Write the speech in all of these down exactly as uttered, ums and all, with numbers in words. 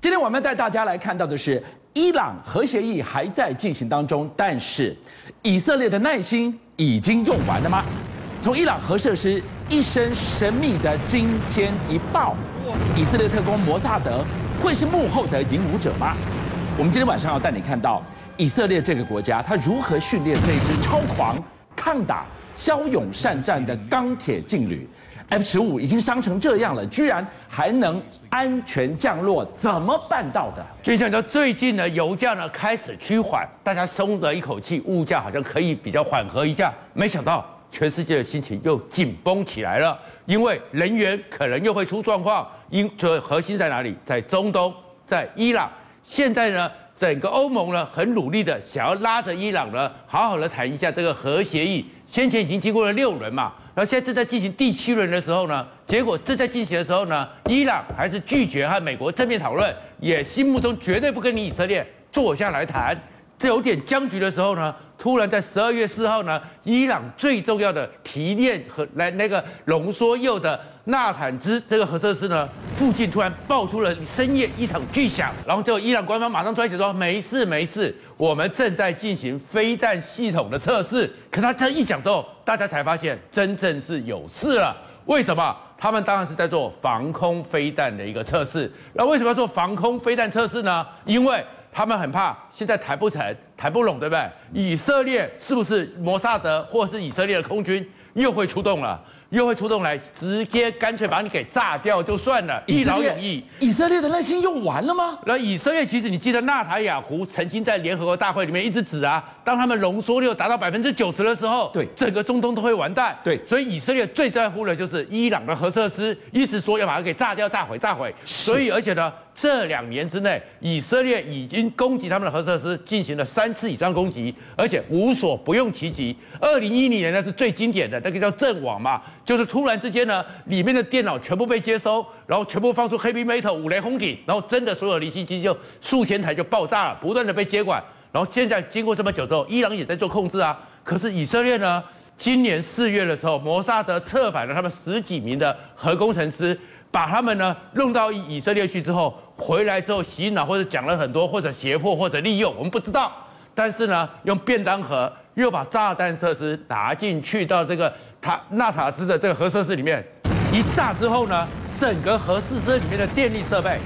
今天我们带大家来看到的是，伊朗核协议还在进行当中，但是以色列的耐心已经用完了吗？从伊朗核设施一声神秘的惊天一爆，以色列特工摩萨德会是幕后的引武者吗？我们今天晚上要带你看到以色列这个国家，它如何训练这一支超狂、抗打、骁勇善战的钢铁劲旅。F 十五 已经伤成这样了，居然还能安全降落，怎么办到的？就像说，最近呢，油价呢开始趋缓，大家松了一口气，物价好像可以比较缓和一下。没想到，全世界的心情又紧绷起来了，因为人员可能又会出状况。因这核心在哪里？在中东，在伊朗。现在呢，整个欧盟呢很努力的想要拉着伊朗呢，好好的谈一下这个核协议。先前已经经过了六轮嘛。然后现在正在进行第七轮的时候呢，结果正在进行的时候呢，伊朗还是拒绝和美国正面讨论，也心目中绝对不跟你以色列坐下来谈。这有点僵局的时候呢，突然在十二月四号呢，伊朗最重要的提炼和来那个浓缩铀的纳坦兹这个核设施呢，附近突然爆出了深夜一场巨响，然后就伊朗官方马上出来说没事没事，我们正在进行飞弹系统的测试。可他这一讲之后，大家才发现真正是有事了。为什么？他们当然是在做防空飞弹的一个测试。那为什么要做防空飞弹测试呢？因为他们很怕现在谈不成谈不拢，对不对？以色列是不是摩萨德或是以色列的空军又会出动了，又会出动来直接干脆把你给炸掉就算了，一劳永逸。以色列的耐心用完了吗？那以色列其实你记得纳塔雅胡曾经在联合国大会里面一直指啊，当他们浓缩铀达到百分之九十的时候，对整个中东都会完蛋。对，所以以色列最在乎的就是伊朗的核设施，一直说要把它给炸掉、炸毁、炸毁。所以而且呢，这两年之内，以色列已经攻击他们的核设施进行了三次以上攻击，而且无所不用其极。二零一零年那是最经典的，那个叫阵网嘛。就是突然之间呢，里面的电脑全部被接收，然后全部放出 heavy metal 五雷轰顶，然后真的所有离心机就数千台就爆炸了，不断的被接管。然后现在经过这么久之后，伊朗也在做控制啊。可是以色列呢，今年四月的时候，摩萨德策反了他们十几名的核工程师，把他们呢弄到以色列去之后，回来之后洗脑或者讲了很多，或者胁迫或者利用，我们不知道。但是呢，用便当盒。又把炸弹设施拿进去到这个塔纳塔斯的这个核设施里面，一炸之后呢，整个核设施里面的电力设备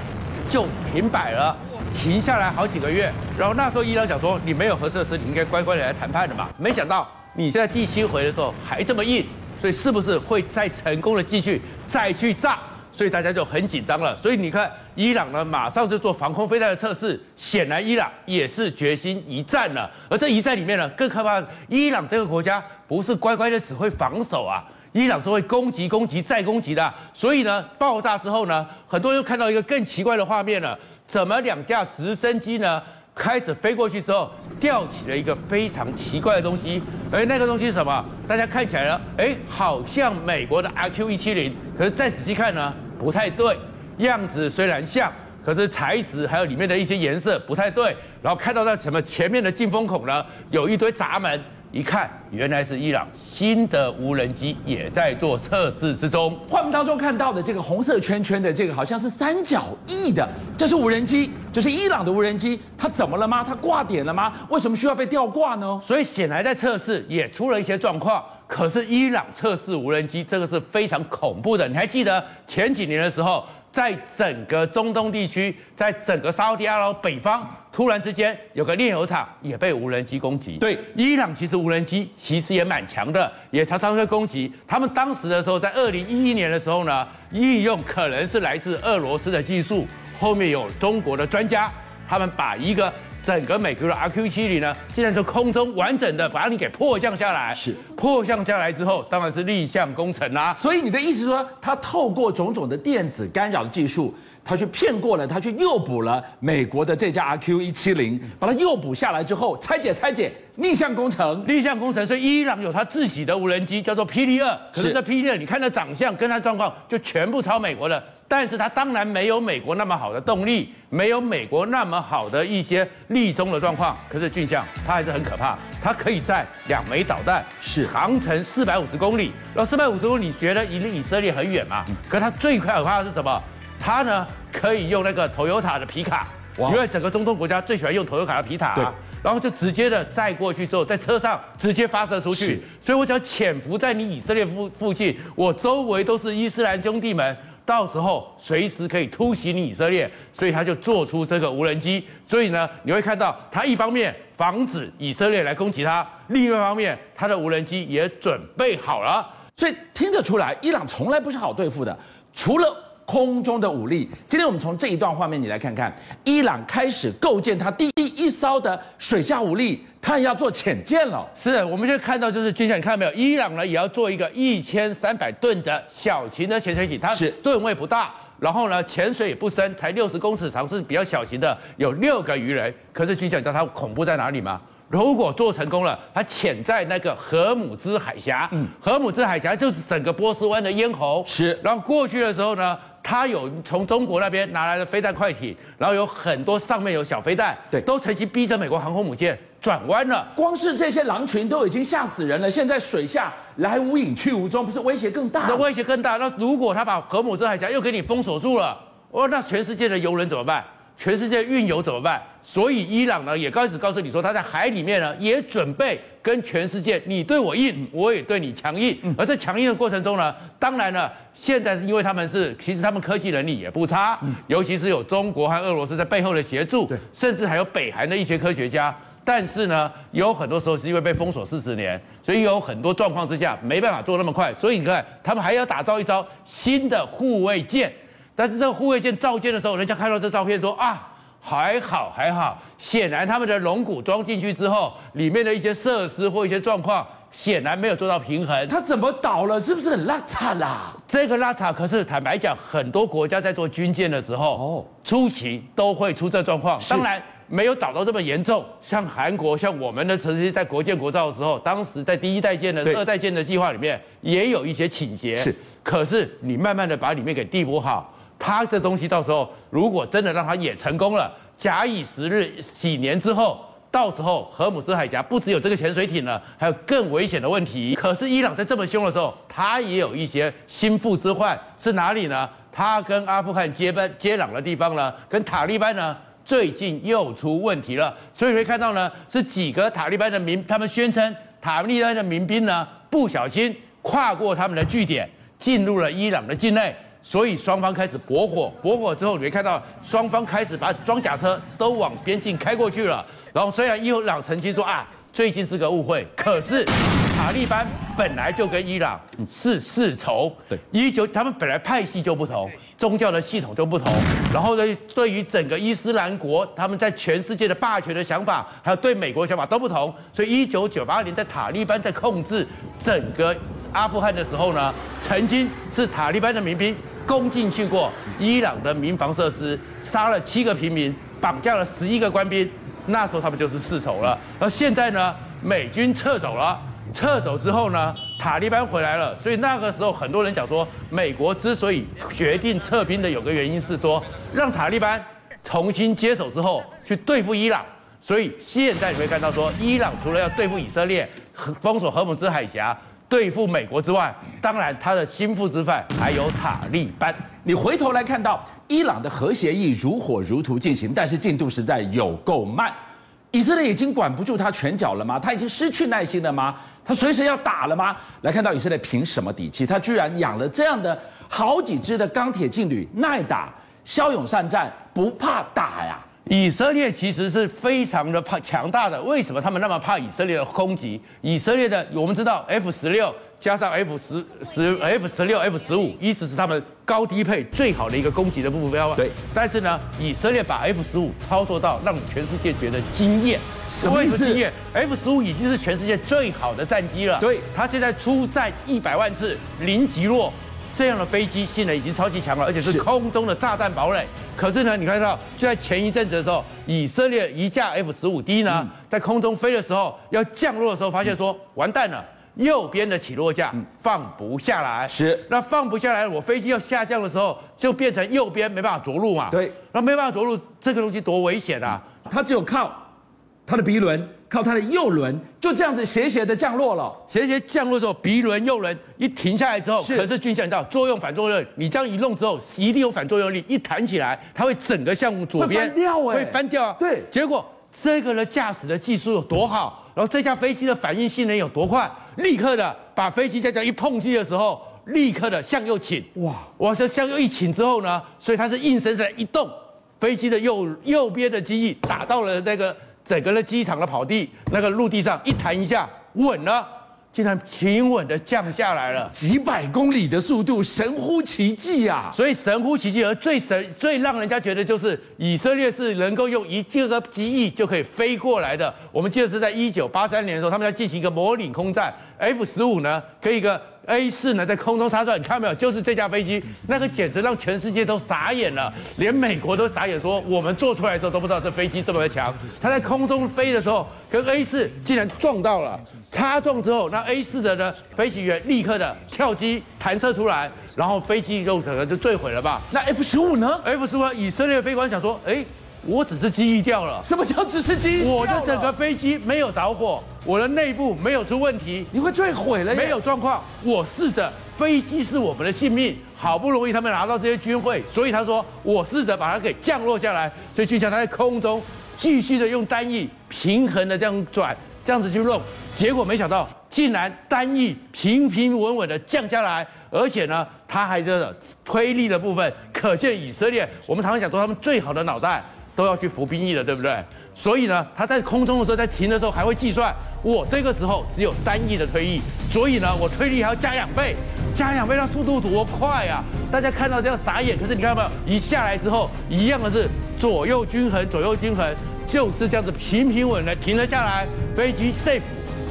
就停摆了，停下来好几个月。然后那时候伊朗讲说，你没有核设施，你应该乖乖的来谈判的嘛。没想到你在第七回的时候还这么硬，所以是不是会再成功的继续再去炸？所以大家就很紧张了。所以你看，伊朗呢马上就做防空飞弹的测试，显然伊朗也是决心一战了。而这一战里面呢，更可怕的，伊朗这个国家不是乖乖的只会防守啊，伊朗是会攻击、攻击再攻击的啊。所以呢，爆炸之后呢，很多人又看到一个更奇怪的画面了：怎么两架直升机呢开始飞过去之后，吊起了一个非常奇怪的东西？而那个东西是什么？大家看起来呢，哎，好像美国的 R Q 一七零，可是再仔细看呢，不太对。样子虽然像，可是材质还有里面的一些颜色不太对。然后看到那什么前面的进风孔呢，有一堆闸门，一看原来是伊朗新的无人机也在做测试之中。画面当中看到的这个红色圈圈的这个好像是三角翼的，这是无人机，这是伊朗的无人机，它怎么了吗？它挂点了吗？为什么需要被吊挂呢？所以显然在测试也出了一些状况。可是伊朗测试无人机，这个是非常恐怖的。你还记得前几年的时候？在整个中东地区，在整个沙特阿拉伯北方，突然之间有个炼油厂也被无人机攻击。对，伊朗其实无人机其实也蛮强的，也常常会攻击。他们当时的时候，在二零一一年的时候呢，应用可能是来自俄罗斯的技术，后面有中国的专家，他们把一个整个美国的 R Q 七零 呢，现在从空中完整的把你给迫降下来。是，迫降下来之后，当然是立项攻城啦、啊。所以你的意思说，他透过种种的电子干扰技术，他去骗过了，他去诱捕了美国的这架 R Q 一七零，把它诱捕下来之后，拆解拆解，逆向工程，逆向工程。所以伊朗有他自己的无人机，叫做霹雳二。可是这霹雳二，你看它长相跟它状况，就全部抄美国的。但是它当然没有美国那么好的动力，没有美国那么好的一些力中的状况。可是俊相，它还是很可怕。它可以在两枚导弹是长程四百五十公里，然后四百五十公里，你觉得离以色列很远嘛？可它最可怕的是什么？它呢可以用那个 Toyota 的皮卡，因为整个中东国家最喜欢用 Toyota 的皮卡、啊，然后就直接的载过去之后，在车上直接发射出去。所以我想潜伏在你以色列附附近，我周围都是伊斯兰兄弟们。到时候随时可以突袭你以色列，所以他就做出这个无人机。所以呢，你会看到他一方面防止以色列来攻击他，另一方面他的无人机也准备好了。所以听得出来，伊朗从来不是好对付的，除了空中的武力。今天我们从这一段画面你来看看，伊朗开始构建他第一艘的水下武力，他也要做潜舰了。是，我们就看到就是军舰，你看到没有？伊朗呢也要做一个一千三百吨的小型的潜水艇，它吨位不大，然后呢潜水也不深，才六十公尺长，是比较小型的，有六个鱼雷。可是军舰，你知道它恐怖在哪里吗？如果做成功了，它潜在那个荷姆兹海峡，嗯，荷姆兹海峡就是整个波斯湾的咽喉。是，然后过去的时候呢，它有从中国那边拿来的飞弹快艇，然后有很多上面有小飞弹，对，都曾经逼着美国航空母舰转弯了。光是这些狼群都已经吓死人了，现在水下来无影去无踪，不是威胁更大？那威胁更大。那如果他把荷姆兹海峡又给你封锁住了，哦，那全世界的游轮怎么办？全世界运油怎么办？所以伊朗呢也开始告诉你说，他在海里面呢也准备跟全世界你对我硬，我也对你强硬。而在强硬的过程中呢，当然呢，现在因为他们是其实他们科技能力也不差，尤其是有中国和俄罗斯在背后的协助，甚至还有北韩的一些科学家。但是呢，有很多时候是因为被封锁四十年，所以有很多状况之下没办法做那么快。所以你看，他们还要打造一招新的护卫舰。但是这个护卫舰造舰的时候，人家看到这照片说啊，还好还好。显然他们的龙骨装进去之后，里面的一些设施或一些状况，显然没有做到平衡。它怎么倒了？是不是很拉差啦？这个拉差，可是坦白讲，很多国家在做军舰的时候，哦，初期都会出这状况。当然没有倒到这么严重，像韩国，像我们的其实在国建国造的时候，当时在第一代舰的、二代舰的计划里面也有一些倾斜。是，可是你慢慢的把里面给递补好。他这东西到时候如果真的让他也成功了，假以时日几年之后，到时候荷姆兹海峡不只有这个潜水艇了，还有更危险的问题。可是伊朗在这么凶的时候，他也有一些心腹之患，是哪里呢？他跟阿富汗接班接壤的地方呢，跟塔利班呢最近又出问题了。所以会看到呢，是几个塔利班的民，他们宣称塔利班的民兵呢不小心跨过他们的据点，进入了伊朗的境内。所以双方开始搏火，搏火之后，你会看到双方开始把装甲车都往边境开过去了。然后虽然伊朗曾经说啊，最近是个误会，可是塔利班本来就跟伊朗是世仇，对，一九他们本来派系就不同，宗教的系统就不同。然后呢，对于整个伊斯兰国，他们在全世界的霸权的想法，还有对美国的想法都不同。所以一九九八年在塔利班在控制整个阿富汗的时候呢，曾经是塔利班的民兵攻进去过伊朗的民防设施，杀了七个平民，绑架了十一个官兵。那时候他们就是世仇了。而现在呢，美军撤走了，撤走之后呢，塔利班回来了。所以那个时候很多人讲说，美国之所以决定撤兵的有个原因是说，让塔利班重新接手之后去对付伊朗。所以现在你会看到说，伊朗除了要对付以色列，封锁荷姆兹海峡，对付美国之外，当然他的心腹之患还有塔利班。你回头来看到伊朗的核协议如火如荼进行，但是进度实在有够慢。以色列已经管不住他拳脚了吗？他已经失去耐心了吗？他随时要打了吗？来看到以色列凭什么底气，他居然养了这样的好几支的钢铁劲旅，耐打、骁勇善战，不怕打呀。以色列其实是非常的怕强大的，为什么他们那么怕以色列的攻击？以色列的我们知道 F 十六 加上 F 十 F 十六 F 十五 一直是他们高低配最好的一个攻击的目标。对，但是呢，以色列把 F 十五 操作到让全世界觉得惊艳。什么意思？惊艳 ？F 十五 已经是全世界最好的战机了。对，它现在出战一百万次，零击落。这样的飞机性能已经超级强了，而且是空中的炸弹堡垒。可是呢，你看到就在前一阵子的时候，以色列一架 F 十五 D 呢、嗯，在空中飞的时候，要降落的时候，发现说、嗯、完蛋了，右边的起落架、嗯、放不下来。是，那放不下来，我飞机要下降的时候，就变成右边没办法着陆嘛。对，那没办法着陆，这个东西多危险啊！它只有靠它的鼻轮。靠它的右轮就这样子斜斜的降落了。斜斜降落之后，鼻轮、右轮一停下来之后，是可是均线到作用反作用力，你这样一弄之后，一定有反作用力，一弹起来，它会整个向左边会翻掉、欸，会翻掉啊。对，结果这个的驾驶的技术有多好，然后这架飞机的反应性能有多快，立刻的把飞机在这一碰击的时候。立刻的向右倾，哇！我说向右一倾之后呢，所以它是硬生生一动，飞机的右右边的机翼打到了那个整个的机场的跑地那个陆地上，一弹一下稳了，竟然平稳的降下来了，几百公里的速度，神乎其技啊！所以神乎其技，而最神最让人家觉得就是以色列是能够用一这个机翼就可以飞过来的。我们记得是在一九八三年的时候，他们在进行一个模拟空战 ，F 十五 呢跟一个。A 四 呢，在空中擦撞，你看到没有？就是这架飞机，那个简直让全世界都傻眼了，连美国都傻眼说，说我们做出来的时候都不知道这飞机这么强。它在空中飞的时候，跟 A 四 竟然撞到了，擦撞之后，那 A 四 的呢飞行员立刻的跳机弹射出来，然后飞机就整个就坠毁了吧？那 F 十五 呢 ？F 十五 呢？以色列飞官想说，哎。我只是机翼掉了，什么叫只是机翼掉了？我的整个飞机没有着火，我的内部没有出问题，你会坠毁了？没有状况。我试着，飞机是我们的性命，好不容易他们拿到这些军会，所以他说我试着把它给降落下来，所以就像他在空中继续的用单翼平衡的这样转，这样子去弄，结果没想到竟然单翼平平稳稳的降下来。而且呢，他还真的推力的部分，可见以色列，我们常常讲说他们最好的脑袋。都要去服兵役了，对不对？所以呢，他在空中的时候，在停的时候还会计算，我这个时候只有单翼的推力，所以呢，我推力还要加两倍，加两倍，它速度多快啊！大家看到这样傻眼，可是你看到没有？一下来之后，一样的是左右均衡，左右均衡就是这样子平平稳的停了下来，飞机 safe，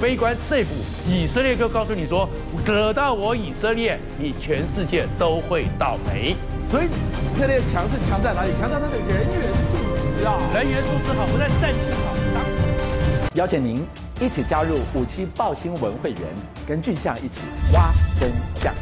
飞官 safe， 以色列就告诉你说，得到我以色列，你全世界都会倒霉。所以以色列强是强在哪里？强在它的人员素质。人员素质好，不但战绩好。邀请您一起加入五七爆新闻会员，跟俊相一起挖真相。